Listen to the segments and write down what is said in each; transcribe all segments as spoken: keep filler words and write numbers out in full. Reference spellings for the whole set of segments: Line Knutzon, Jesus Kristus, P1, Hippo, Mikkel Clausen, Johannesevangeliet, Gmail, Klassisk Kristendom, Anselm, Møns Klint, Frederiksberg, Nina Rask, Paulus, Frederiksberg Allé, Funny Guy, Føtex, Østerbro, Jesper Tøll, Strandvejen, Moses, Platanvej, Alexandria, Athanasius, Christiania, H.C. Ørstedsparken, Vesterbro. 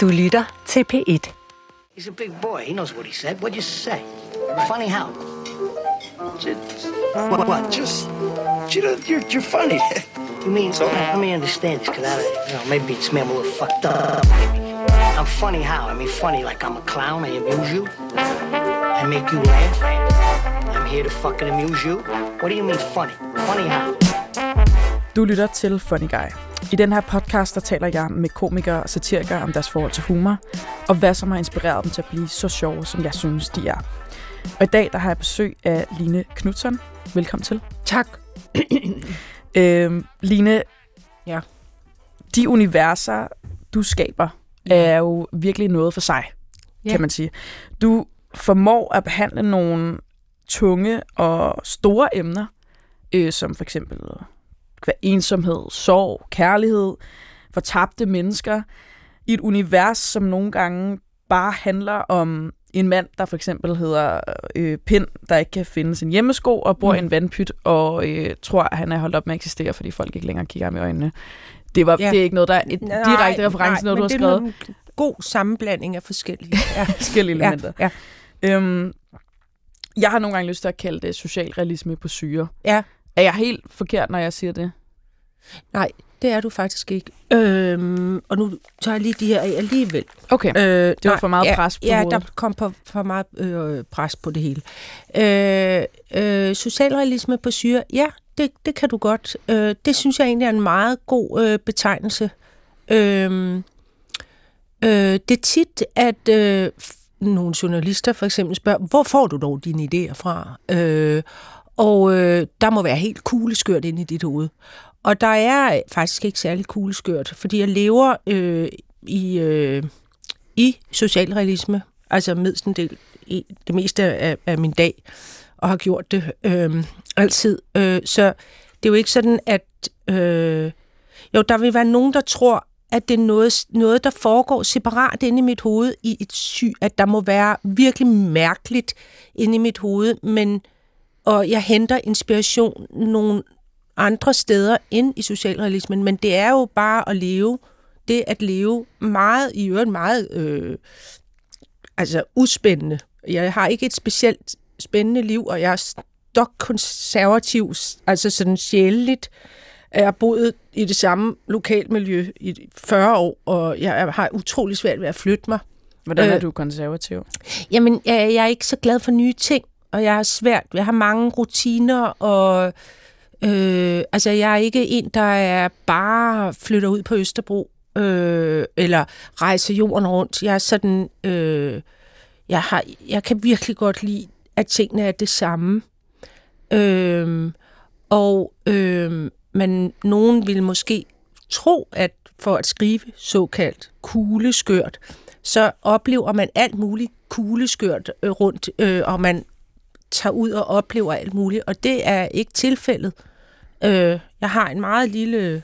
Du lytter til P et. He's a big boy. He knows what he said. What'd you say? Funny how? Just, what, what? Just, you know, you're, you're funny. You mean, so, let me understand this, because I, you know, maybe it's me, I'm a little fucked up. I'm funny how? I mean, funny like I'm a clown, I amuse you, I make you laugh, I'm here to fucking amuse you. What do you mean funny? Funny how? Du lytter til Funny Guy. I den her podcast, der taler jeg med komikere og satirikere om deres forhold til humor, og hvad som har inspireret dem til at blive så sjove, som jeg synes, de er. Og i dag, der har jeg besøg af Line Knutzon. Velkommen til. Tak. øhm, Line, ja. De universer, du skaber, ja. er jo virkelig noget for sig, ja. kan man sige. Du formår at behandle nogle tunge og store emner, øh, som for eksempel ensomhed, sorg, kærlighed, fortabte mennesker, i et univers, som nogle gange bare handler om en mand, der for eksempel hedder øh, Pind, der ikke kan finde sin hjemmesko og bor mm. i en vandpyt og øh, tror, at han er holdt op med at eksistere, fordi folk ikke længere kigger ham i øjnene. Det, var, ja. det er ikke noget, der er et nej, direkte reference, når du har skrevet. Det er en god sammenblanding af forskellige, ja. forskellige elementer. Ja, ja. Øhm, jeg har nogle gange lyst til at kalde det socialrealisme på syre. Ja. Er jeg helt forkert, når jeg siger det? Nej, det er du faktisk ikke. Øhm, og nu tager jeg lige de her alligevel. Okay, øh, det var nej, for meget ja, pres på Ja, hovedet. Der kom for, for meget øh, pres på det hele. Øh, øh, socialrealisme på syre, ja, det, det kan du godt. Øh, det synes jeg egentlig er en meget god øh, betegnelse. Øh, øh, det er tit, at øh, nogle journalister for eksempel spørger, hvor får du dog dine idéer fra? Øh, Og øh, der må være helt kugleskørt inde i dit hoved. Og der er faktisk ikke særlig kugleskørt, fordi jeg lever øh, i, øh, i socialrealisme, altså medstendel i det meste af, af min dag, og har gjort det øh, altid. Øh, så det er jo ikke sådan, at øh, jo, der vil være nogen, der tror, at det er noget, noget der foregår separat inde i mit hoved, i et syg, at der må være virkelig mærkeligt inde i mit hoved, men og jeg henter inspiration nogle andre steder end i socialrealismen, men det er jo bare at leve, det at leve meget, i øvrigt meget øh, altså uspændende. Jeg har ikke et specielt spændende liv, og jeg er dog konservativ, altså sådan sjældent. Jeg har boet i det samme lokalmiljø i fyrre år, og jeg har utrolig svært ved at flytte mig. Hvordan er øh, du konservativ? Jamen, jeg, jeg er ikke så glad for nye ting. Og jeg har svært, jeg har mange rutiner, og øh, altså jeg er ikke en, der er bare flytter ud på Østerbro, øh, eller rejser jorden rundt. Jeg er sådan, øh, jeg, har, jeg kan virkelig godt lide, at tingene er det samme. Øh, og øh, men nogen ville måske tro, at for at skrive såkaldt kugleskørt, så oplever man alt muligt kugleskørt rundt, øh, og man tager ud og oplever alt muligt, og det er ikke tilfældet. Øh, jeg har en meget lille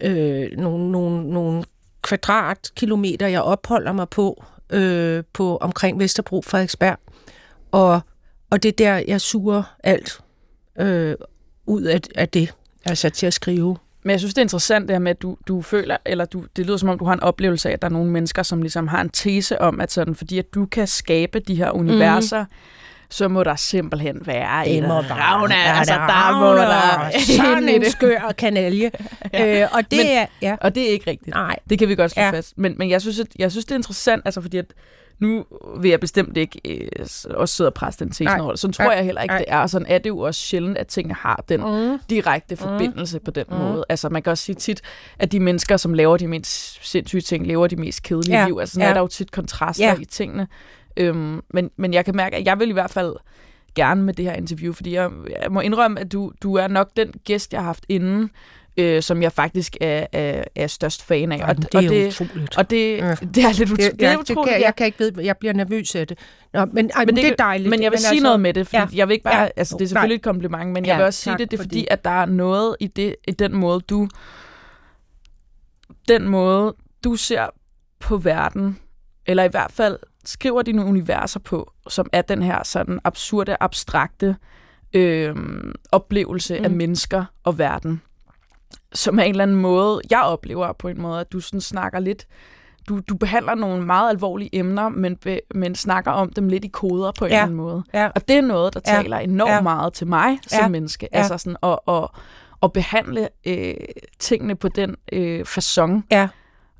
øh, nogle, nogle, nogle kvadratkilometer, jeg opholder mig på, øh, på omkring Vesterbro, Frederiksberg, og, og det er der, jeg suger alt øh, ud af, af det, altså til at skrive. Men jeg synes, det er interessant det her med, at du, du føler, eller du, det lyder som om, du har en oplevelse af, at der er nogle mennesker, som ligesom har en tese om, at sådan, fordi at du kan skabe de her universer, mm. så må der simpelthen være en ravne, altså der må der sådan en skør kanalje. ja. øh, og, det men, er, ja. og det er ikke rigtigt. Nej. Det kan vi godt slå ja. fast. Men, men jeg, synes, at, jeg synes, det er interessant, altså fordi at nu vil jeg bestemt ikke øh, også sidde og presse den tesen over. Sådan tror ja. jeg heller ikke, ja. det er. Og sådan er det jo også sjældent, at tingene har den mm. direkte forbindelse mm. på den mm. måde. Altså man kan også sige tit, at de mennesker, som laver de mindst sindssyge ting, lever de mest kedelige ja. liv. Altså sådan ja. er der jo tit kontraster ja. i tingene. Øhm, men, men jeg kan mærke, at jeg vil i hvert fald gerne med det her interview, fordi jeg, jeg må indrømme, at du, du er nok den gæst, jeg har haft inden, øh, som jeg faktisk er, er, er størst fan af. Jamen, og, det er utroligt. Og det, ja. det er lidt utro- det, det er utroligt. Det kan, jeg kan ikke vide, jeg bliver nervøs af det. Nå, men, ej, men det, det er dejligt. Men jeg vil men sige altså, noget med det, fordi ja. jeg vil ikke bare, ja. altså det er selvfølgelig Nej. et kompliment, men ja, jeg vil også sige det, det er fordi, fordi, at der er noget i, det, i den måde, du den måde, du ser på verden, eller i hvert fald skriver dine universer på, som er den her sådan absurde, abstrakte øh, oplevelse mm. af mennesker og verden. Som er en eller anden måde, jeg oplever på en måde, at du sådan snakker lidt du, du behandler nogle meget alvorlige emner, men, men snakker om dem lidt i koder på en ja. eller anden måde. Ja. Og det er noget, der ja. taler enormt ja. meget til mig som ja. menneske. Ja. Altså sådan at, at, at behandle øh, tingene på den øh, facon, ja.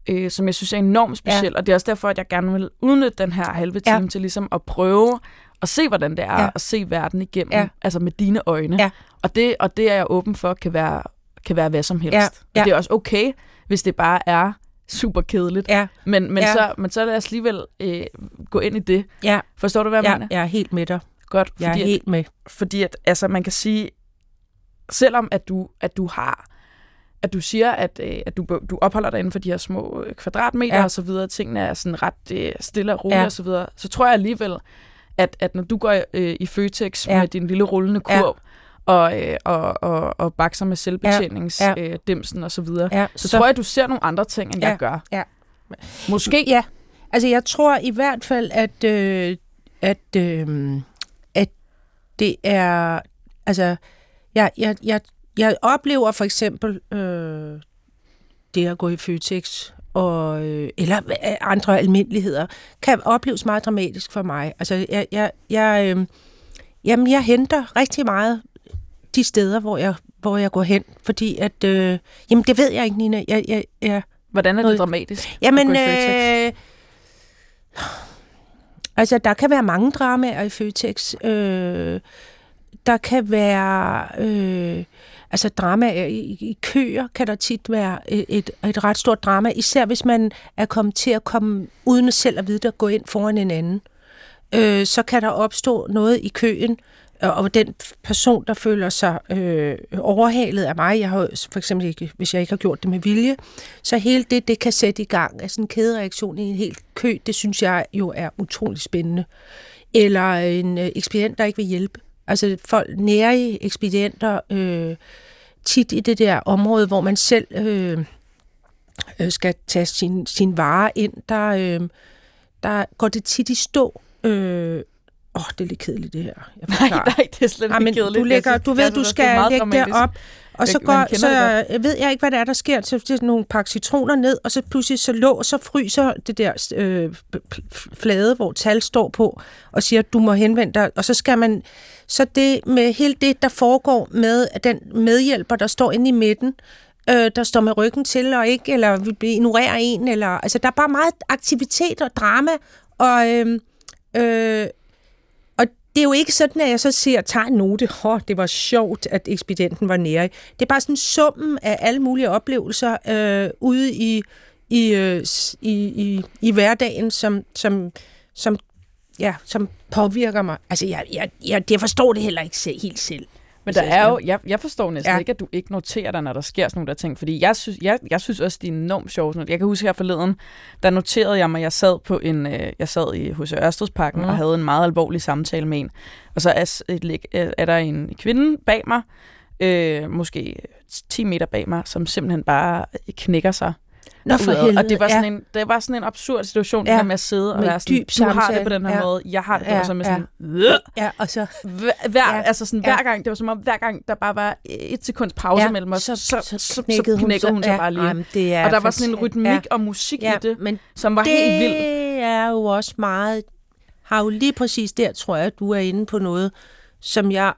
øh, som jeg synes er enormt speciel. Ja. Og det er også derfor, at jeg gerne vil udnytte den her halve time ja. til ligesom at prøve at se, hvordan det er, ja. at se verden igennem, ja. altså med dine øjne. Ja. Og, det, og det er jeg åben for, kan være, kan være hvad som helst. Ja. Ja. Og det er også okay, hvis det bare er super kedeligt, ja. men, men, ja. så, men så lad os alligevel øh, gå ind i det. Ja. Forstår du, hvad jeg ja, mener? Jeg er helt med dig. Godt, jeg fordi er helt at, med. Fordi at, altså, man kan sige, selvom at du, at du har, at du siger, at, øh, at du, du opholder dig inden for de her små kvadratmeter ja. og så videre, tingene er sådan ret øh, stille og roligt ja. og så videre, så tror jeg alligevel, at, at når du går øh, i Føtex ja. med din lille rullende kurv, ja. Og, øh, og, og, og bakser med selvbetjeningsdimsen ja, ja. øh, og så videre. Ja, så, så tror jeg, du ser nogle andre ting, end ja, jeg gør. Ja. Måske? Ja. Altså, jeg tror i hvert fald, at, øh, at, øh, at det er... Altså, jeg, jeg, jeg, jeg oplever for eksempel øh, det at gå i Føtex, og, øh, eller andre almindeligheder, kan opleves meget dramatisk for mig. Altså, jeg, jeg, jeg, øh, jamen, jeg henter rigtig meget de steder, hvor jeg, hvor jeg går hen, fordi at, øh, jamen det ved jeg ikke, Nina. Jeg, jeg, jeg, Hvordan er det noget, dramatisk? Jamen, øh, altså der kan være mange dramaer i Føtex. Øh, der kan være, øh, altså dramaer i, i køer kan der tit være et, et ret stort drama, især hvis man er kommet til at komme uden selv at vide at gå ind foran en anden. Øh, så kan der opstå noget i køen, og den person, der føler sig øh, overhalet af mig, jeg har for eksempel ikke, hvis jeg ikke har gjort det med vilje, så hele det, det kan sætte i gang af sådan en kædereaktion i en hel kø, det synes jeg jo er utrolig spændende. Eller en øh, ekspedient, der ikke vil hjælpe. Altså folk nære ekspedienter, øh, tit i det der område, hvor man selv øh, øh, skal tage sin, sin vare ind, der, øh, der går det tit i stå. Øh, Åh, oh, det er lidt kedeligt, det her. Jeg nej, nej, det er slet ikke kedeligt. Du, lægger, du ved, du skal lægge det op, og så, går, så ved jeg ikke, hvad der er, der sker. Så det er nogle pakke citroner ned, og så pludselig så låser, fryser det der øh, flade, hvor tal står på, og siger, at du må henvende dig. Og så skal man... Så det med hele det, der foregår med den medhjælper, der står inde i midten, øh, der står med ryggen til, og ikke, eller vil ignorere en, eller... Altså, der er bare meget aktivitet og drama, og... Øh, øh, Det er jo ikke sådan, at jeg så siger, at tager en note. Åh, det var sjovt, at ekspedienten var nære. Det er bare sådan summen af alle mulige oplevelser øh, ude i, i, øh, i, i, i hverdagen, som, som, som, ja, som påvirker mig. Altså, jeg, jeg, jeg, jeg forstår det heller ikke selv, helt selv. Men der er jo, jeg, jeg forstår næsten ja. ikke, at du ikke noterer dig, når der sker sådan nogle der ting. Fordi jeg synes, jeg, jeg synes også, det er enormt sjovt. Jeg kan huske her forleden, der noterede jeg mig, jeg sad på en, jeg sad i H C. Ørstedsparken mm. og havde en meget alvorlig samtale med en. Og så er, er der en kvinde bag mig, øh, måske ti meter bag mig, som simpelthen bare knækker sig. Nå, for helvede, og det var, sådan ja. en, det var sådan en absurd situation, ja. der med at sidde og med være sådan, dyb du har det på den her ja. måde, jeg har det på ja. som ja. sådan, ja, og så, hver, ja. altså sådan, hver gang, det var som om, hver gang der bare var et sekunds pause ja. mellem os, så, så, så, så knækkede hun, så, hun så, ja. sig bare lige. Jamen, og der var fantastisk. Sådan en rytmik ja. og musik ja. i det, men som var det helt vildt. Det er jo også meget, har jo lige præcis der, tror jeg, at du er inde på noget, som jeg,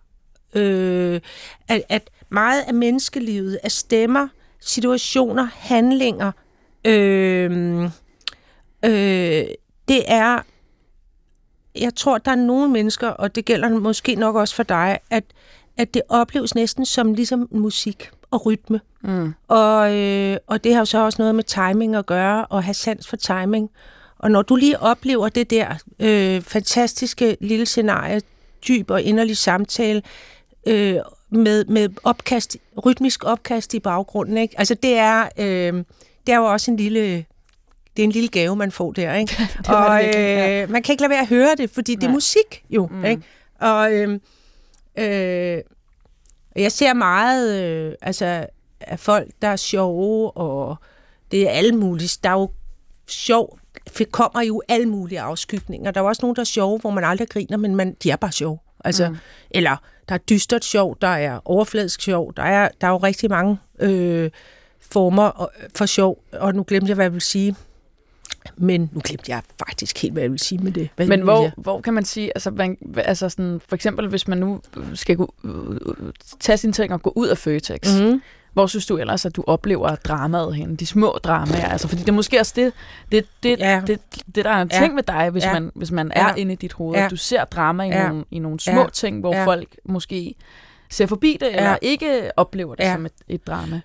øh, at, at meget af menneskelivet, af stemmer, situationer, handlinger, Øh, øh, det er, jeg tror, der er nogle mennesker, og det gælder måske nok også for dig, at, at det opleves næsten som ligesom musik og rytme. Mm. Og, øh, og det har jo så også noget med timing at gøre, og have sans for timing. Og når du lige oplever det der øh, fantastiske lille scenarie, dyb og inderlig samtale, øh, med, med opkast, rytmisk opkast i baggrunden, ikke? Altså det er... Øh, Det er jo også en lille, det er en lille gave, man får der, ikke? det og det, ja. øh, man kan ikke lade være at høre det, fordi Nej. det er musik jo, mm. ikke? Og øh, øh, jeg ser meget øh, altså, af folk, der er sjove, og det er alle mulige. Der er jo sjov, kommer jo alle mulige afskygninger. Der er også nogen, der er sjove, hvor man aldrig griner, men man, de er bare sjove. Altså, mm. Eller der er dystert sjov, der er overfladisk sjov, der er, der er jo rigtig mange... Øh, former for sjov, og nu glemte jeg, hvad jeg ville sige. men nu glemte jeg faktisk helt, hvad jeg ville sige med det. Hvad men hvor, hvor kan man sige, altså, man, altså sådan, for eksempel hvis man nu skal gå, tage sine ting og gå ud af Føtex, mm-hmm. Hvor synes du ellers, at du oplever dramaet henne? De små dramaer, altså, fordi det er måske også det, det, det, ja. det, det der er en ja. ting med dig, hvis, ja. man, hvis man er ja. inde i dit hoved, ja. du ser drama i, ja. nogle, i nogle små ja. ting, hvor ja. folk måske ser forbi det, ja. eller ikke oplever det ja. som et, et drama.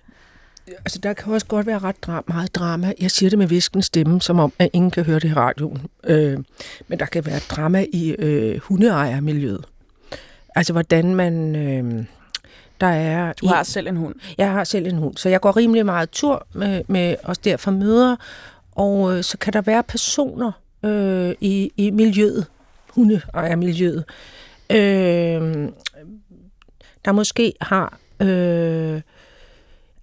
Altså, der kan også godt være ret dra- meget drama. Jeg siger det med hvisken stemme, som om, at ingen kan høre det i radioen. Øh, men der kan være drama i øh, hundeejermiljøet. Altså, hvordan man... Øh, der er du har en, selv en hund. Jeg har selv en hund, så jeg går rimelig meget tur med, med os der fra møder. Og øh, så kan der være personer øh, i, i miljøet, hundeejermiljøet, øh, der måske har... Øh,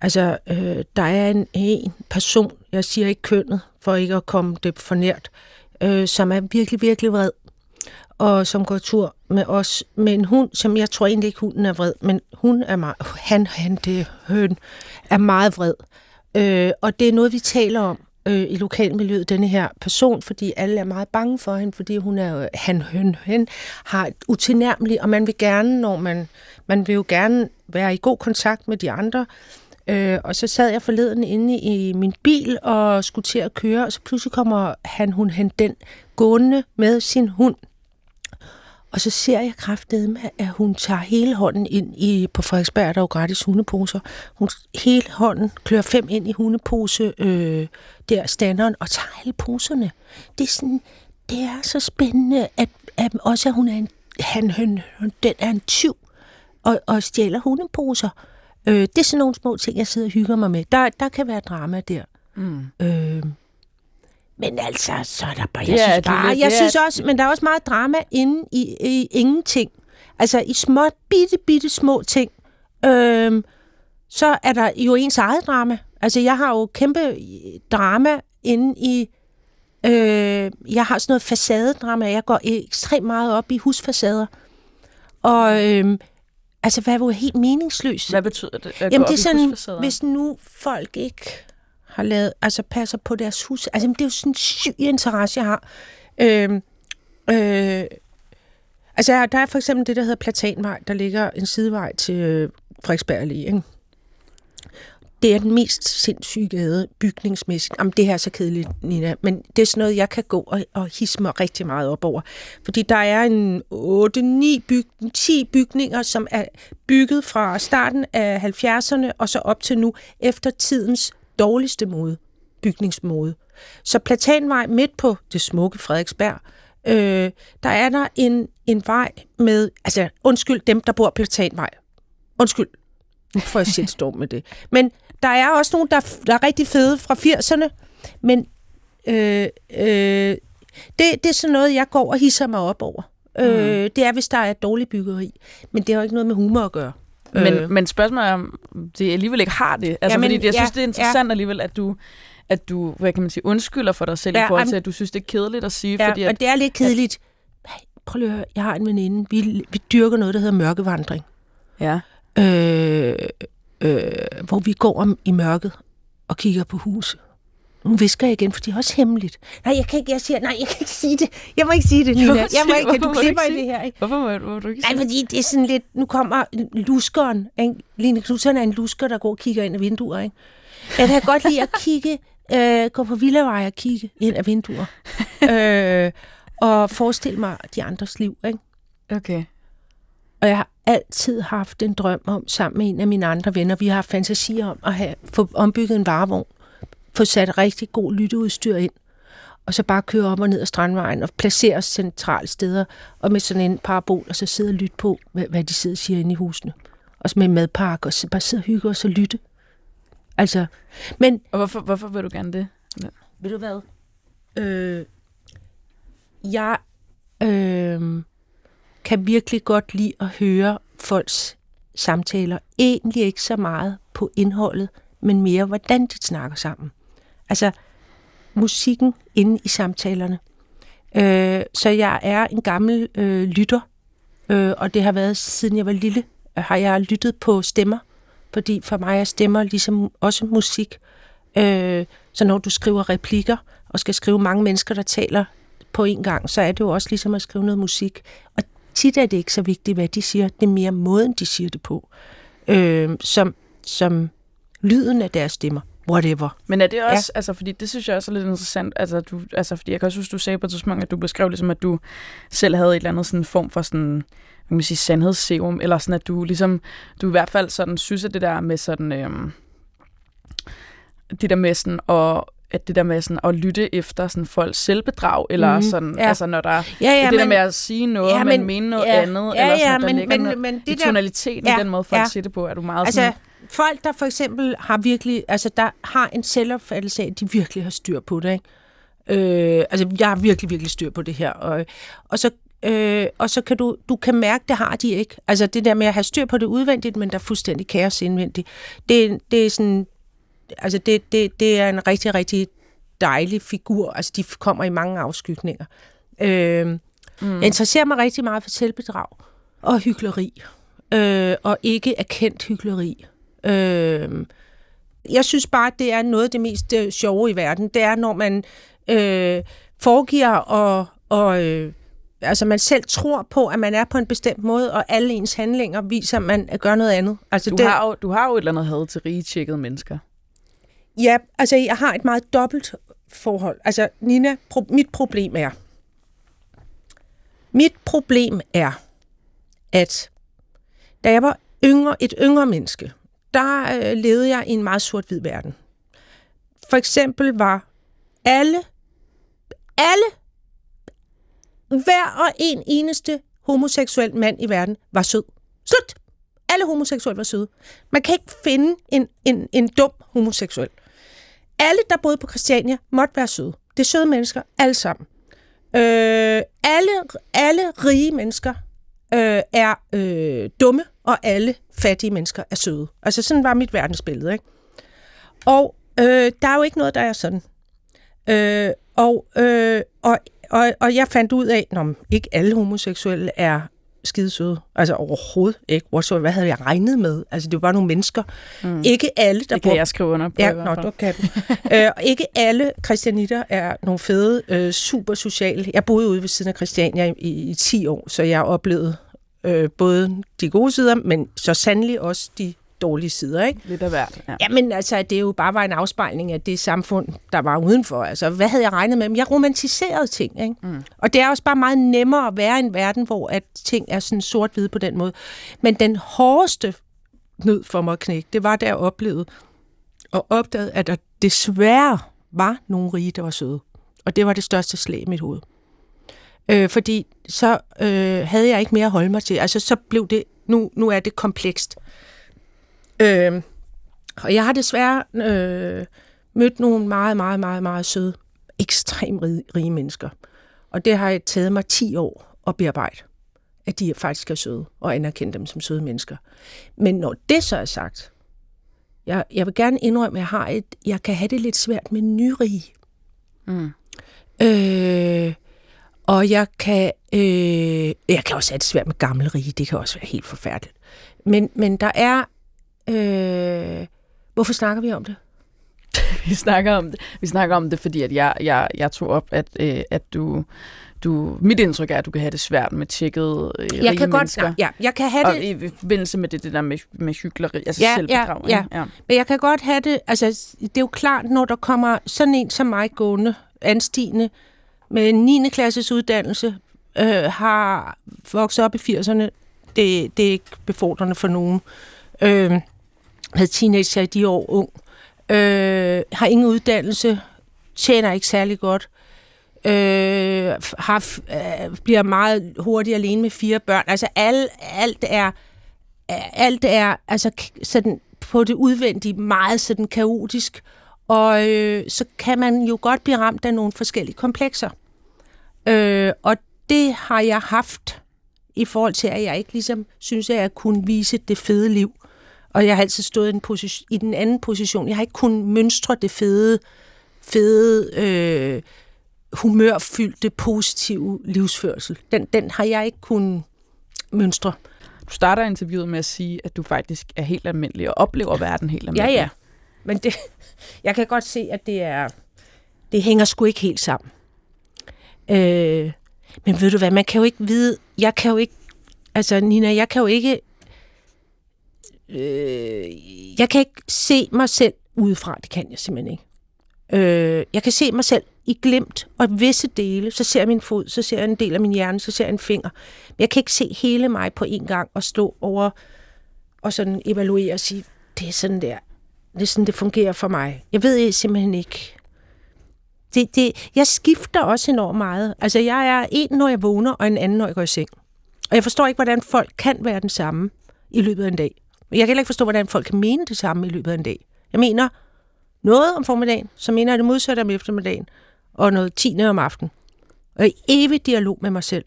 Altså, øh, der er en, en person, jeg siger ikke kønnet, for ikke at komme det for nært, øh, som er virkelig, virkelig vred, og som går tur med os med en hund, som jeg tror egentlig ikke, hunden er vred, men hun er meget, han, han, det er høn, er meget vred. Øh, og det er noget, vi taler om øh, i lokalmiljøet, denne her person, fordi alle er meget bange for hende, fordi hun er han, høn, høn, har et utilnærmeligt, og man vil gerne, når man, man vil jo gerne være i god kontakt med de andre. Øh, og så sad jeg forleden inde i min bil og skulle til at køre, og så pludselig kommer han, hun, han, den gående med sin hund. Og så ser jeg kraftedeme, at hun tager hele hånden ind i, på Frederiksberg, der er jo gratis hundeposer. Hun hele hånden klør fem ind i hundepose, øh, der standeren, og tager alle poserne. Det er, sådan, det er så spændende, at, at også at hun er en, han, hun, den er en tyv, og, og stjæler hundeposer. Øh, det er sådan nogle små ting, jeg sidder og hygger mig med. Der, der kan være drama der. Mm. Øh, men altså, så er der bare... Jeg, ja, synes, bare, lidt, jeg ja. synes også, men der er også meget drama inde i, i ingenting. Altså i små, bitte, bitte små ting. Øh, så er der jo ens eget drama. Altså jeg har jo kæmpe drama inde i... Øh, jeg har sådan noget facadedrama. Jeg går ekstremt meget op i husfacader. Og... Øh, Altså, hvad er jo helt meningsløst? Hvad betyder det? Jamen, det er sådan, hvis nu folk ikke har lavet, altså passer på deres hus. Altså, det er jo sådan en syg interesse, jeg har. Øhm, øh, altså, der er for eksempel det, der hedder Platanvej, der ligger en sidevej til Frederiksberg Allé, ikke? Det er den mest sindssyge gade, bygningsmæssigt. Jamen, det her er så kedeligt, Nina, men det er sådan noget, jeg kan gå og, og hisse mig rigtig meget op over. Fordi der er en otte ni byg, ti bygninger, som er bygget fra starten af halvfjerdserne og så op til nu, efter tidens dårligste måde, bygningsmåde. Så Platanvej midt på det smukke Frederiksberg, øh, der er der en, en vej med, altså undskyld dem, der bor på Platanvej. Undskyld. Nu får jeg shitstorm med det. Men der er også nogle, der, der er rigtig fede fra firserne. Men øh, øh, det, det er sådan noget, jeg går og hisser mig op over. Mm. Øh, det er, hvis der er dårlig byggeri. Men det har jo ikke noget med humor at gøre. Men, øh. men spørgsmålet er, om det alligevel ikke har det. Altså, ja, men, fordi jeg synes, ja, det er interessant ja. alligevel, at du... at du, hvad kan man sige, undskylder for dig selv ja, i forhold til, at du synes, det er kedeligt at sige. Ja, fordi at, og det er lidt kedeligt. At, prøv lige at høre, jeg har en veninde. Vi, vi dyrker noget, der hedder mørkevandring. Ja. Øh, øh, hvor vi går om i mørket og kigger på huset. Nu visker jeg igen, for det er også hemmeligt. Nej, jeg kan ikke, jeg siger, nej, jeg kan ikke sige det. Jeg må ikke sige det, Nina. Jeg må ikke, du klipper i det her, ikke? Hvorfor må, må du ikke sige det? Nej, fordi det er sådan lidt, nu kommer luskeren, ikke? Line Knutzon er en lusker, der går og kigger ind af vinduer, ikke? Jeg kan godt lide at kigge, øh, gå på villaveje og kigge ind af vinduer. øh, og forestille mig de andres liv, ikke? Okay. Og jeg har altid haft en drøm om, sammen med en af mine andre venner, vi har haft fantasier om at have, få ombygget en varevogn, få sat rigtig god lytteudstyr ind, og så bare køre op og ned ad Strandvejen og placere os centralt steder, og med sådan en parabol, og så sidde og lytte på, hvad, hvad de sidder og siger inde i husene. Og så med en madpakke, og så bare sidde og hygge os og lytte. Altså, men... Og hvorfor, hvorfor vil du gerne det? Ja. Ved du hvad? Øh, jeg... Øh, kan virkelig godt lide at høre folks samtaler. Egentlig ikke så meget på indholdet, men mere, hvordan de snakker sammen. Altså, musikken inde i samtalerne. Øh, så jeg er en gammel øh, lytter, øh, og det har været, siden jeg var lille, har jeg lyttet på stemmer, fordi for mig er stemmer ligesom også musik. Øh, Så når du skriver replikker og skal skrive mange mennesker, der taler på en gang, så er det jo også ligesom at skrive noget musik. Og tit er det ikke så vigtigt, hvad de siger. Det er mere måden, de siger det på. Øh, som, som lyden af deres stemmer. Whatever. Men er det også, ja. altså, fordi det synes jeg også er lidt interessant, altså, du, altså, fordi jeg kan også huske, du sagde på et tidspunkt, at du beskrev ligesom, at du selv havde et eller andet sådan form for sådan, kan man sige, sandhedsserum, eller sådan, at du ligesom, du i hvert fald sådan synes, at det der med sådan, øhm, det der med sådan, og at det der med sådan at lytte efter sådan folks selvbedrag, eller mm, sådan, ja. altså når der ja, ja, det men, der med at sige noget, ja, men mene noget ja, andet, ja, eller sådan, ja, der men, ligger men, noget, men det tonaliteten i ja, den måde, folk ja. siger det på, er du meget altså, sådan... Folk, der for eksempel har virkelig, altså der har en selvopfattelse af, at de virkelig har styr på det, ikke? Øh, altså jeg har virkelig, virkelig styr på det her, og, og så, øh, og så kan du, du kan mærke, det har de ikke. Altså det der med at have styr på det udvendigt, men der er fuldstændig kaos indvendigt. Det, det er sådan, altså det, det, det er en rigtig, rigtig dejlig figur, altså de kommer i mange afskygninger. Øh, mm. Jeg interesserer mig rigtig meget for selvbedrag og hykleri. Øh, og ikke erkendt hykleri. Øh, jeg synes bare, det er noget af det mest øh, sjove i verden. Det er, når man øh, foregiver, og, og øh, altså man selv tror på, at man er på en bestemt måde, og alle ens handlinger viser, at man gør noget andet. Altså, du, det, har jo, du har jo et eller andet had til rigetjekkede mennesker. Ja, altså jeg har et meget dobbelt forhold. Altså Nina, pro, mit problem er, mit problem er, at da jeg var yngre, et yngre menneske, der øh, levede jeg i en meget sort-hvid verden. For eksempel var alle, alle, hver og en eneste homoseksuel mand i verden var sød. Slut! Alle homoseksuelle var søde. Man kan ikke finde en, en, en dum homoseksuel. Alle, der boede på Christiania, måtte være søde. Det er søde mennesker, alle sammen. Øh, alle, alle rige mennesker Øh, er øh, dumme, og alle fattige mennesker er søde. Altså sådan var mit verdensbillede, ikke? Og øh, der er jo ikke noget, der er sådan. Øh, og, øh, og, og, og jeg fandt ud af, at ikke alle homoseksuelle er skidesøde. Altså overhovedet ikke. Hvad havde jeg regnet med? Altså det var bare nogle mennesker. Mm. Ikke alle, der det kan bor... jeg skrive under på. Ja, nå, du kan du. øh, og ikke alle christianitter er nogle fede, øh, super sociale. Jeg boede ude ved siden af Christiania i, i, i ti år, så jeg oplevede øh, både de gode sider, men så sandelig også de dårlige sider, ikke? Lidt af hvert. Ja. Jamen altså, det er jo bare var en afspejling af det samfund, der var udenfor. Altså, hvad havde jeg regnet med? Jeg romantiserede ting, ikke? Mm. Og det er også bare meget nemmere at være i en verden, hvor at ting er sådan sort-hvide på den måde. Men den hårdeste nød for mig at knække, det var, da jeg oplevede og opdagede, at der desværre var nogle rige, der var søde. Og det var det største slag i mit hoved. Øh, fordi så øh, havde jeg ikke mere at holde mig til. Altså, så blev det... Nu, nu er det komplekst. Øh, og jeg har desværre øh, mødt nogle meget, meget, meget, meget søde, ekstremt rige, rige mennesker. Og det har taget mig ti år at bearbejde, at de faktisk er søde, og anerkende dem som søde mennesker. Men når det så er sagt, jeg, jeg vil gerne indrømme, at jeg, har et, jeg kan have det lidt svært med nyrige. Mm. Øh, og jeg kan, øh, jeg kan også have det svært med gamle rige, det kan også være helt forfærdeligt. Men, men der er... Øh, hvorfor snakker vi om det? vi snakker om det. Vi snakker om det, fordi at jeg jeg jeg tog op, at øh, at du du mit indtryk er, at du kan have det svært med tjekkede øh, rige kan mennesker. Godt, ja, jeg kan have og det i forbindelse med det, det der med med hykleri, altså ja, selvbedrag. Ja, ja. ja, men jeg kan godt have det. Altså det er jo klart, når der kommer sådan en som mig gående, anstigende med niende klasses uddannelse, øh, har vokset op i firserne. Det det er ikke befordrende for nogen. Øh, havde teenager i de år, ung, øh, har ingen uddannelse, tjener ikke særlig godt, øh, har, øh, bliver meget hurtigt alene med fire børn. Altså alt, alt er, alt er altså, sådan, på det udvendige meget sådan, kaotisk, og øh, så kan man jo godt blive ramt af nogle forskellige komplekser. Øh, og det har jeg haft i forhold til, at jeg ikke ligesom synes, at jeg kunne vise det fede liv. Og jeg har altid stået i, en position, i den anden position. Jeg har ikke kunnet mønstre det fede, fede øh, humørfyldte, positive livsførsel. Den, den har jeg ikke kunnet mønstre. Du starter interviewet med at sige, at du faktisk er helt almindelig og oplever verden helt almindelig. Ja, ja. Men det, jeg kan godt se, at det er... Det hænger sgu ikke helt sammen. Øh, men ved du hvad, man kan jo ikke vide... Jeg kan jo ikke... Altså, Nina, jeg kan jo ikke... Øh, jeg kan ikke se mig selv udefra. Det kan jeg simpelthen ikke. Øh, jeg kan se mig selv i glimt og visse dele. Så ser jeg min fod, så ser jeg en del af min hjerne, så ser jeg en finger. Men jeg kan ikke se hele mig på en gang og stå over og sådan evaluere og sige, det er sådan der. Det er sådan, det fungerer for mig. Jeg ved simpelthen ikke... Det, det, jeg skifter også enormt meget. Altså, jeg er en, når jeg vågner, og en anden, når jeg går i seng. Og jeg forstår ikke, hvordan folk kan være den samme i løbet af en dag. Jeg kan heller ikke forstå, hvordan folk kan mene det samme i løbet af en dag. Jeg mener noget om formiddagen, så mener jeg det modsatte om eftermiddagen, og noget tiende om aftenen. Og i evig dialog med mig selv.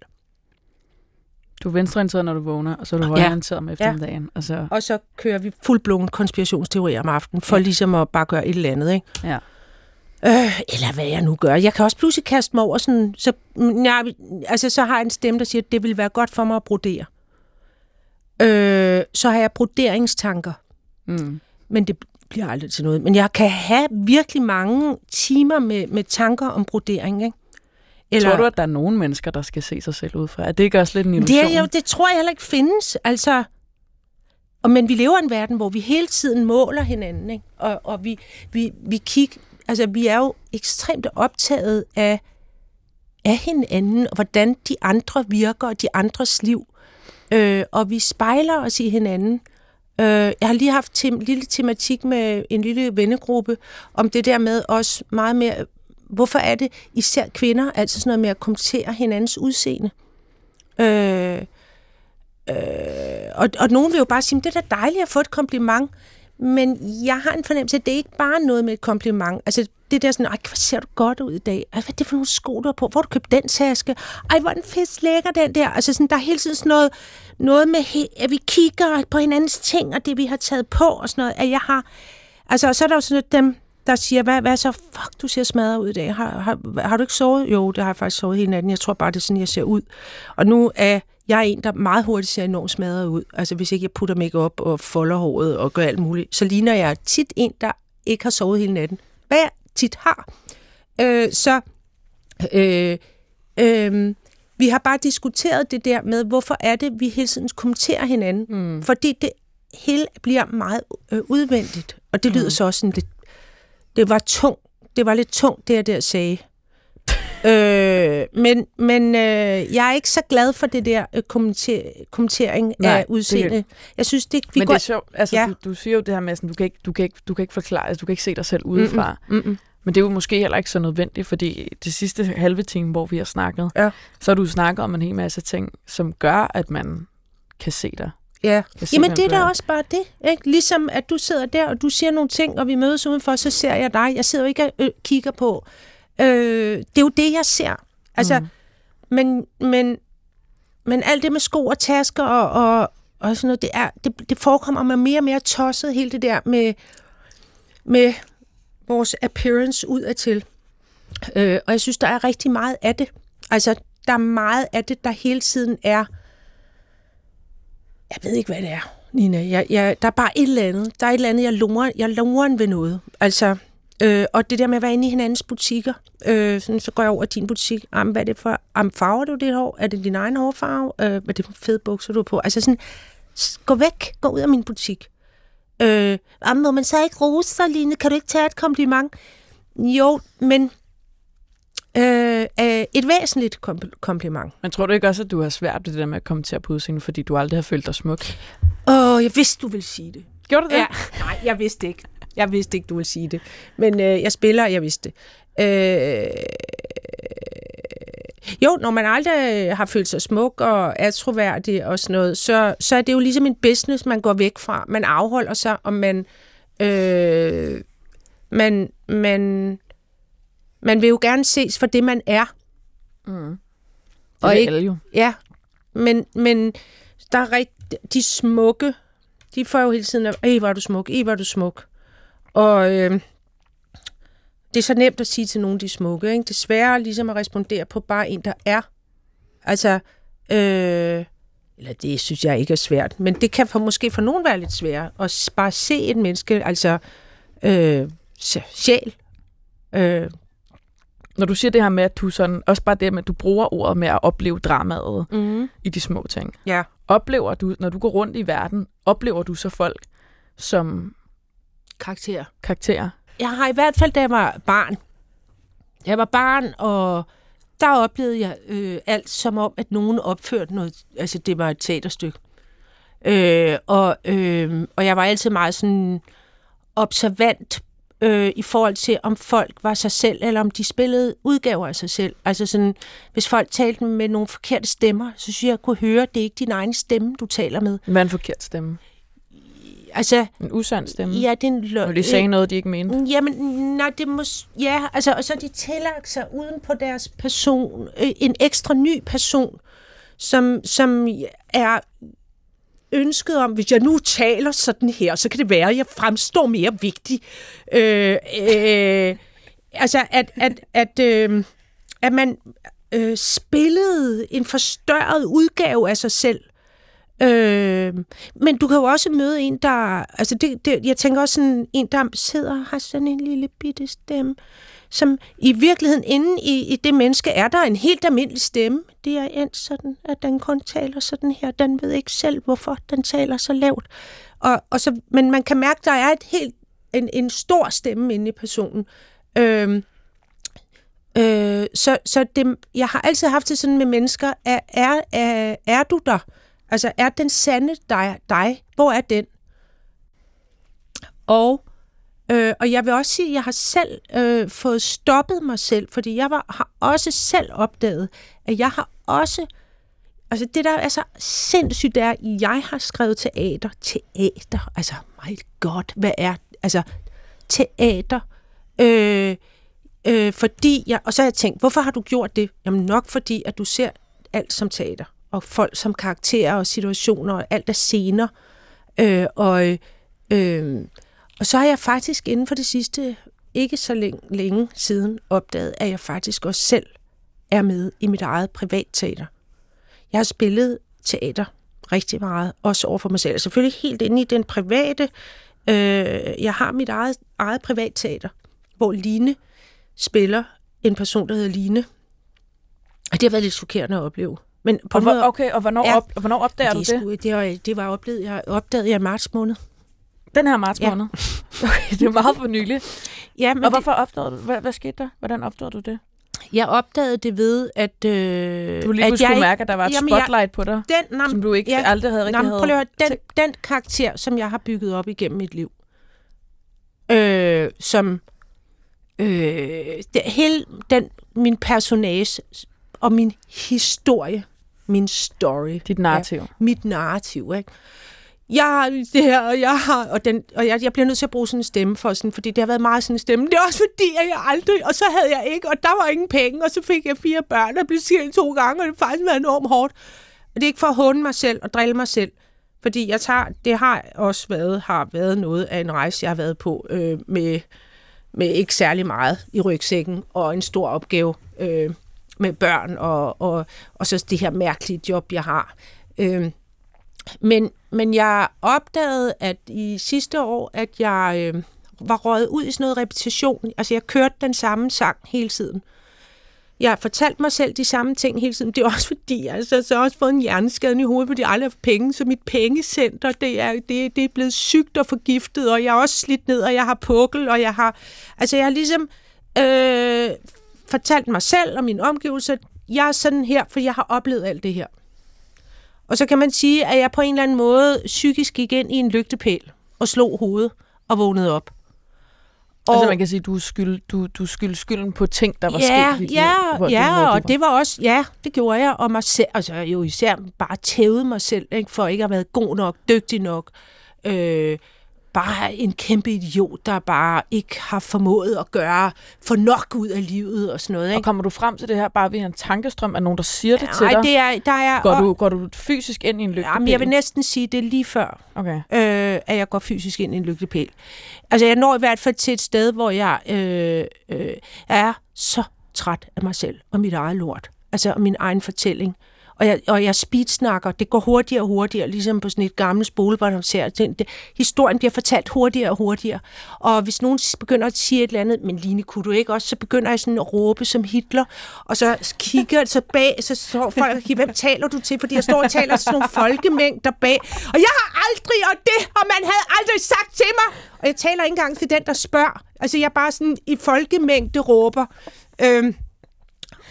Du er venstreorienteret, når du vågner, og så er du højreorienteret om eftermiddagen. Ja. Og, så... og så kører vi fuldblåen konspirationsteorier om aftenen, for ja. ligesom at bare gøre et eller andet, ikke? Ja. Øh, eller hvad jeg nu gør. Jeg kan også pludselig kaste mig over sådan, så, ja, altså, så har jeg en stemme, der siger, at det ville være godt for mig at brodere. Øh, så har jeg broderingstanker. Mm. Men det bliver aldrig til noget. Men jeg kan have virkelig mange timer med, med tanker om brodering, ikke? Eller, tror du, at der er nogen mennesker, der skal se sig selv ud fra? Er det ikke også lidt en illusion? Det, er, jo, det tror jeg heller ikke findes. Altså... Og, men vi lever i en verden, hvor vi hele tiden måler hinanden, ikke? Og, og vi, vi, vi kigger... Altså, vi er jo ekstremt optaget af, af hinanden, og hvordan de andre virker, og de andres liv. Øh, og vi spejler os i hinanden. Øh, jeg har lige haft en tem, lille tematik med en lille vennegruppe, om det der med også meget mere... Hvorfor er det især kvinder, altså sådan noget med at kommentere hinandens udseende? Øh, øh, og, og nogen vil jo bare sige, det er da dejligt at få et kompliment, men jeg har en fornemmelse, at det ikke bare er noget med et kompliment. Altså det der sådan, ej, hvor ser du godt ud i dag? Ej, hvad er det for nogle sko, du har på? Hvor har du købt den taske? Ej, hvor er den fest lækker, den der? Altså sådan, der er hele tiden sådan noget, noget med, at vi kigger på hinandens ting, og det vi har taget på, og sådan noget, at jeg har... Altså, og så er der jo sådan noget, dem, der siger, hvad, hvad så? Fuck, du ser smadret ud i dag. Har, har, har du ikke sovet? Jo, det har jeg faktisk sovet hele natten. Jeg tror bare, det er sådan, jeg ser ud. Og nu er... Jeg er en, der meget hurtigt ser enormt smadret ud. Altså, hvis ikke jeg putter make-up og folder håret og gør alt muligt, så ligner jeg tit en, der ikke har sovet hele natten. Hvad jeg tit har. Øh, så øh, øh, vi har bare diskuteret det der med, hvorfor er det, vi hele tiden kommenterer hinanden. Mm. Fordi det hele bliver meget øh, udvendigt. Og det lyder mm. så også sådan, det, det var tungt. Det var lidt tungt, det jeg der sagde. Øh, men men øh, jeg er ikke så glad for det der øh, kommenter- kommentering Nej, af udseende. Det, jeg synes det vi men går. Men det er sjovt. Altså ja. du, du siger jo det her med sådan, du kan ikke du kan ikke du kan ikke forklare, altså, du kan ikke se dig selv udefra. Mm-mm, mm-mm. Men det er jo måske heller ikke så nødvendigt, fordi det sidste halve time, hvor vi har snakket, ja. så har du snakket om en hel masse ting, som gør, at man kan se dig. Ja. Se, Jamen det er da også bare det, ikke? Ligesom at du sidder der og du siger nogle ting, og vi mødes udenfor, så ser jeg dig. Jeg sidder jo ikke og ø- kigger på. Øh, det er jo det, jeg ser. Altså, mm. men, men, men alt det med sko og tasker og, og, og sådan noget, det, er, det, det forekommer mig mere og mere tosset, hele det der med, med vores appearance udadtil. Øh, og jeg synes, der er rigtig meget af det. Altså, der er meget af det, der hele tiden er... Jeg ved ikke, hvad det er, Nina. Jeg, jeg, der er bare et eller andet. Der er et eller andet, jeg lurer, jeg lurer ved noget. Altså... Øh, og det der med at være inde i hinandens butikker, øh, sådan, så går jeg over i din butik, ah, hvad er det for, ah, farver du dit hår, er det din egen hårfarve, øh, hvad er det for fede bukser du har på, altså sådan, gå væk, gå ud af min butik. Øh, ah, må man så ikke rose sig, Line, kan du ikke tage et kompliment? Jo, men øh, øh, et væsentligt kompl- kompliment. Men tror du ikke også, at du har svært ved det der med at kommentere på udseende, fordi du aldrig har følt dig smuk? Åh, oh, jeg vidste, du ville sige det. Gjorde du det? Ja. Nej, jeg vidste ikke. Jeg vidste ikke, du ville sige det. Men øh, jeg spiller, og jeg vidste det. Øh... Jo, når man aldrig har følt sig smuk og attråværdig og sådan noget, så, så er det jo ligesom en business, man går væk fra. Man afholder sig, og man, øh, man, man, man vil jo gerne ses for det, man er. Mm. Det er alle jo. Ja, men, men der er rigt, de smukke, de får jo hele tiden af, ej, hvor er du smuk, ej, hvor er du smuk. Og øh, det er så nemt at sige til nogen, de er smukke, ikke? Det er sværere ligesom at respondere på bare en, der er. Altså, øh, eller det synes jeg ikke er svært, men det kan for, måske for nogen være lidt sværere at bare se et menneske, altså øh, sjæl. Øh. Når du siger det her med, at du sådan, også bare det med, at du bruger ordet med at opleve dramaet mm. i de små ting. Ja. Oplever du, når du går rundt i verden, oplever du så folk som... Karakterer. Karakterer. Jeg har i hvert fald, da jeg var barn. Jeg var barn, og der oplevede jeg øh, alt som om, at nogen opførte noget. Altså, det var et teaterstykke. Øh, og, øh, og jeg var altid meget sådan observant øh, i forhold til, om folk var sig selv, eller om de spillede udgaver af sig selv. Altså sådan, hvis folk talte med nogle forkerte stemmer, så synes jeg, jeg kunne høre, at det ikke er din egen stemme, du taler med. Hvad er en forkert stemme? Altså, en usand stemme? Ja, det er en løgn. Når de sagde øh, noget, de ikke mente? Jamen, nej, det må... Ja, altså, og så de tillagt sig uden på deres person, øh, en ekstra ny person, som, som er... ønsket om, hvis jeg nu taler sådan her, så kan det være, at jeg fremstår mere vigtig. Øh, øh, altså, at, at, at, øh, at man øh, spillede en forstørret udgave af sig selv. Øh, men du kan jo også møde en, der... Altså, det, det, jeg tænker også sådan, en, der sidder og har sådan en lille bitte stemme, som i virkeligheden inde i, i det menneske er der en helt almindelig stemme. Det er endt sådan, at den kun taler sådan her. Den ved ikke selv, hvorfor den taler så lavt. Og, og så, men man kan mærke, at der er et helt, en, en stor stemme inde i personen. Øhm, øh, så så det, jeg har altid haft det sådan med mennesker, er, er, er, er du der? Altså, er den sande dig? dig? Hvor er den? Og... Øh, og jeg vil også sige, at jeg har selv øh, fået stoppet mig selv, fordi jeg var, har også selv opdaget, at jeg har også... Altså det, der er så sindssygt, er, at jeg har skrevet teater. Teater, altså my god, hvad er... Altså teater. Øh, øh, fordi jeg... Og så har jeg tænkt, hvorfor har du gjort det? Jamen nok fordi, at du ser alt som teater, og folk som karakterer og situationer, og alt er scener. Øh, og... Øh, Og så har jeg faktisk inden for det sidste, ikke så længe, længe siden, opdaget, at jeg faktisk også selv er med i mit eget privatteater. Jeg har spillet teater rigtig meget, også over for mig selv. Selvfølgelig helt inde i den private. Øh, jeg har mit eget, eget privatteater, hvor Line spiller en person, der hedder Line. Og det har været lidt chokerende at opleve. Men på og, måde, okay, og hvornår, ja, op, og hvornår opdager det, du det? Skulle, det, var, det var oplevet, jeg opdagede jeg i marts måned. Den her marts måned? Ja. Okay, det er meget for nylig. Ja, men og hvorfor opdagede du hvad, hvad skete der? Hvordan opdagede du det? Jeg opdagede det ved, at... Øh, du lige at skulle jeg, mærke, at der var et jamen, spotlight jeg, på dig, den, nam, som du ikke ja, aldrig havde rigtig nam, havde... Høre, den, den karakter, som jeg har bygget op igennem mit liv, øh, som... Øh, det, hele den, min personage og min historie, min story... Dit narrativ. Ja, mit narrativ, ikke? Jeg har det her, og jeg har... Og, den, og jeg, jeg bliver nødt til at bruge sådan en stemme for sådan, fordi det har været meget sådan en stemme. Det er også fordi, at jeg aldrig... Og så havde jeg ikke, og der var ingen penge, og så fik jeg fire børn, og blev skilt to gange, og det har faktisk været enormt hårdt. Og det er ikke for at håne mig selv og drille mig selv, fordi jeg tager... Det har også været, har været noget af en rejse, jeg har været på, øh, med, med ikke særlig meget i rygsækken, og en stor opgave øh, med børn, og, og, og så det her mærkelige job, jeg har. Øh, Men, men jeg opdagede, at i sidste år, at jeg øh, var røget ud i sådan noget repetition. Altså, jeg kørte den samme sang hele tiden. Jeg fortalte mig selv de samme ting hele tiden. Det er også fordi, altså, så har jeg også fået en hjerneskade i hovedet, fordi jeg aldrig har haft penge. Så mit pengecenter, det er, det, det er blevet sygt og forgiftet, og jeg er også slidt ned, og jeg har pukkel, og jeg har... Altså, jeg har ligesom øh, fortalt mig selv og mine omgivelser, jeg er sådan her, for jeg har oplevet alt det her. Og så kan man sige, at jeg på en eller anden måde psykisk gik ind i en lygtepæl og slog hovedet og vågnede op. Og altså man kan sige, at du skyld, du, du skyld skylden på ting, der var ja, sket. Ja, ja, ja, og det var også, ja, det gjorde jeg. Og mig selv, altså jeg jo især bare tævede mig selv, ikke, for ikke at have været god nok, dygtig nok. Øh, bare en kæmpe idiot, der bare ikke har formået at gøre for nok ud af livet og sådan noget. Ikke? Og kommer du frem til det her bare ved en tankestrøm af nogen, der siger det ja, til dig? Nej, det er... Der er går, du, går du fysisk ind i en lygtepæl? Jamen, jeg vil næsten sige, det er lige før, okay. øh, at jeg går fysisk ind i en lygtepæl. Altså, jeg når i hvert fald til et sted, hvor jeg øh, øh, er så træt af mig selv og mit eget lort. Altså, og min egen fortælling. og jeg, og jeg speedsnakker. Det går hurtigere og hurtigere, ligesom på sådan et gammelt spolebåndoptager. Historien bliver fortalt hurtigere og hurtigere. Og hvis nogen begynder at sige et eller andet, men Line, kunne du ikke også? Så begynder jeg sådan at råbe som Hitler, og så kigger jeg så bag, så står folk, hvem taler du til? Fordi jeg står og taler sådan nogle folkemængder bag. Og jeg har aldrig, og det, og man havde aldrig sagt til mig. Og jeg taler ikke engang til den, der spørger. Altså, jeg bare sådan i folkemængde råber. Øhm,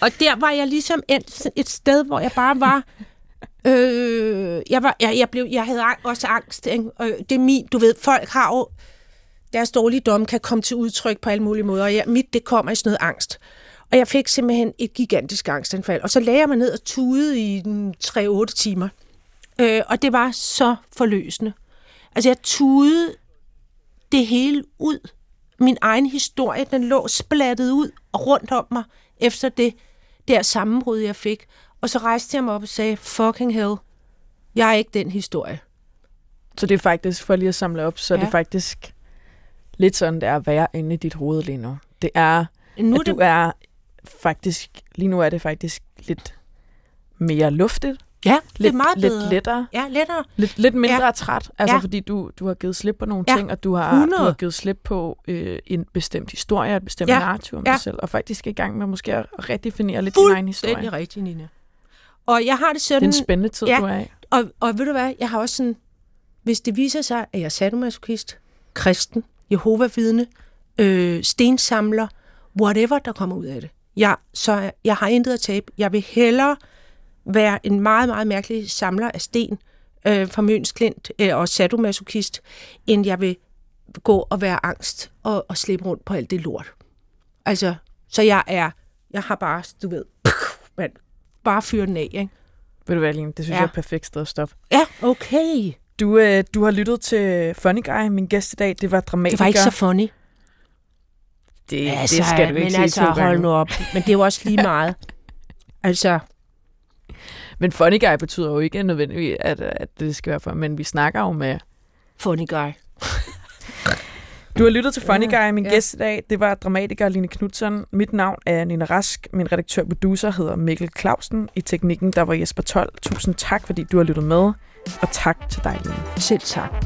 og der var jeg ligesom et, et sted, hvor jeg bare var... Øh, jeg, var jeg, jeg, blev, jeg havde også angst. Ikke? Og det er min, du ved, folk har jo... Deres dårligdom kan komme til udtryk på alle mulige måder. Og jeg, mit, det kommer i sådan noget angst. Og jeg fik simpelthen et gigantisk angstanfald. Og så lagde jeg mig ned og tudede i tre otte timer. Øh, og det var så forløsende. Altså, jeg tudede det hele ud. Min egen historie, den lå splattet ud og rundt om mig, efter det der sammenbrud, jeg fik. Og så rejste jeg mig op og sagde, fucking hell, jeg er ikke den historie. Så det er faktisk, for lige at samle op, så ja. Er det faktisk lidt sådan, det er at være inde i dit hoved lige nu. Det er, nu at det... du er faktisk, lige nu er det faktisk lidt mere luftigt. Ja, lidt, det er meget bedre. Lidt lettere. Ja, lettere. Lidt, lidt mindre ja. Træt, altså ja. Fordi du, du har givet slip på nogle ja. Ting, og du har, du har givet slip på øh, en bestemt historie, et bestemt ja. Narrativ om ja. Dig selv, og faktisk er i gang med måske at redefinere lidt din egen historie. Fuldstændig rigtig, Nina. Og jeg har det sådan... Det er en spændende tid, ja, du er i. Og, og ved du hvad, jeg har også sådan... Hvis det viser sig, at jeg er sadomasochist, kristen, Jehova-vidne, øh, stensamler, whatever, der kommer ud af det. Jeg, så jeg har intet at tabe. Jeg vil hellere... være en meget, meget mærkelig samler af sten øh, fra Møns Klint øh, og sadomasochist, end jeg vil gå og være angst og, og slippe rundt på alt det lort. Altså, så jeg er, jeg har bare, du ved, man, bare fyret den af, ikke? Ved du hvad, Line, det synes ja. Jeg er et perfekt sted at stoppe. Ja, okay. Du, øh, du har lyttet til Funny Guy, min gæst i dag, det var dramatiker. Det var ikke så funny. Det, altså, det skal du ikke sige altså, to gange. Men altså, hold nu op. Men det er jo også lige meget. Altså... Men funny guy betyder jo ikke nødvendigvis, at, at det skal være for, men vi snakker jo med... Funny guy. Du har lyttet til Funny Guy, min ja. Gæst i dag. Det var dramatiker Line Knutzon. Mit navn er Nina Rask. Min redaktør-producer hedder Mikkel Clausen. I teknikken, der var Jesper Tøll. Tusind tak, fordi du har lyttet med. Og tak til dig, Line. Selv tak.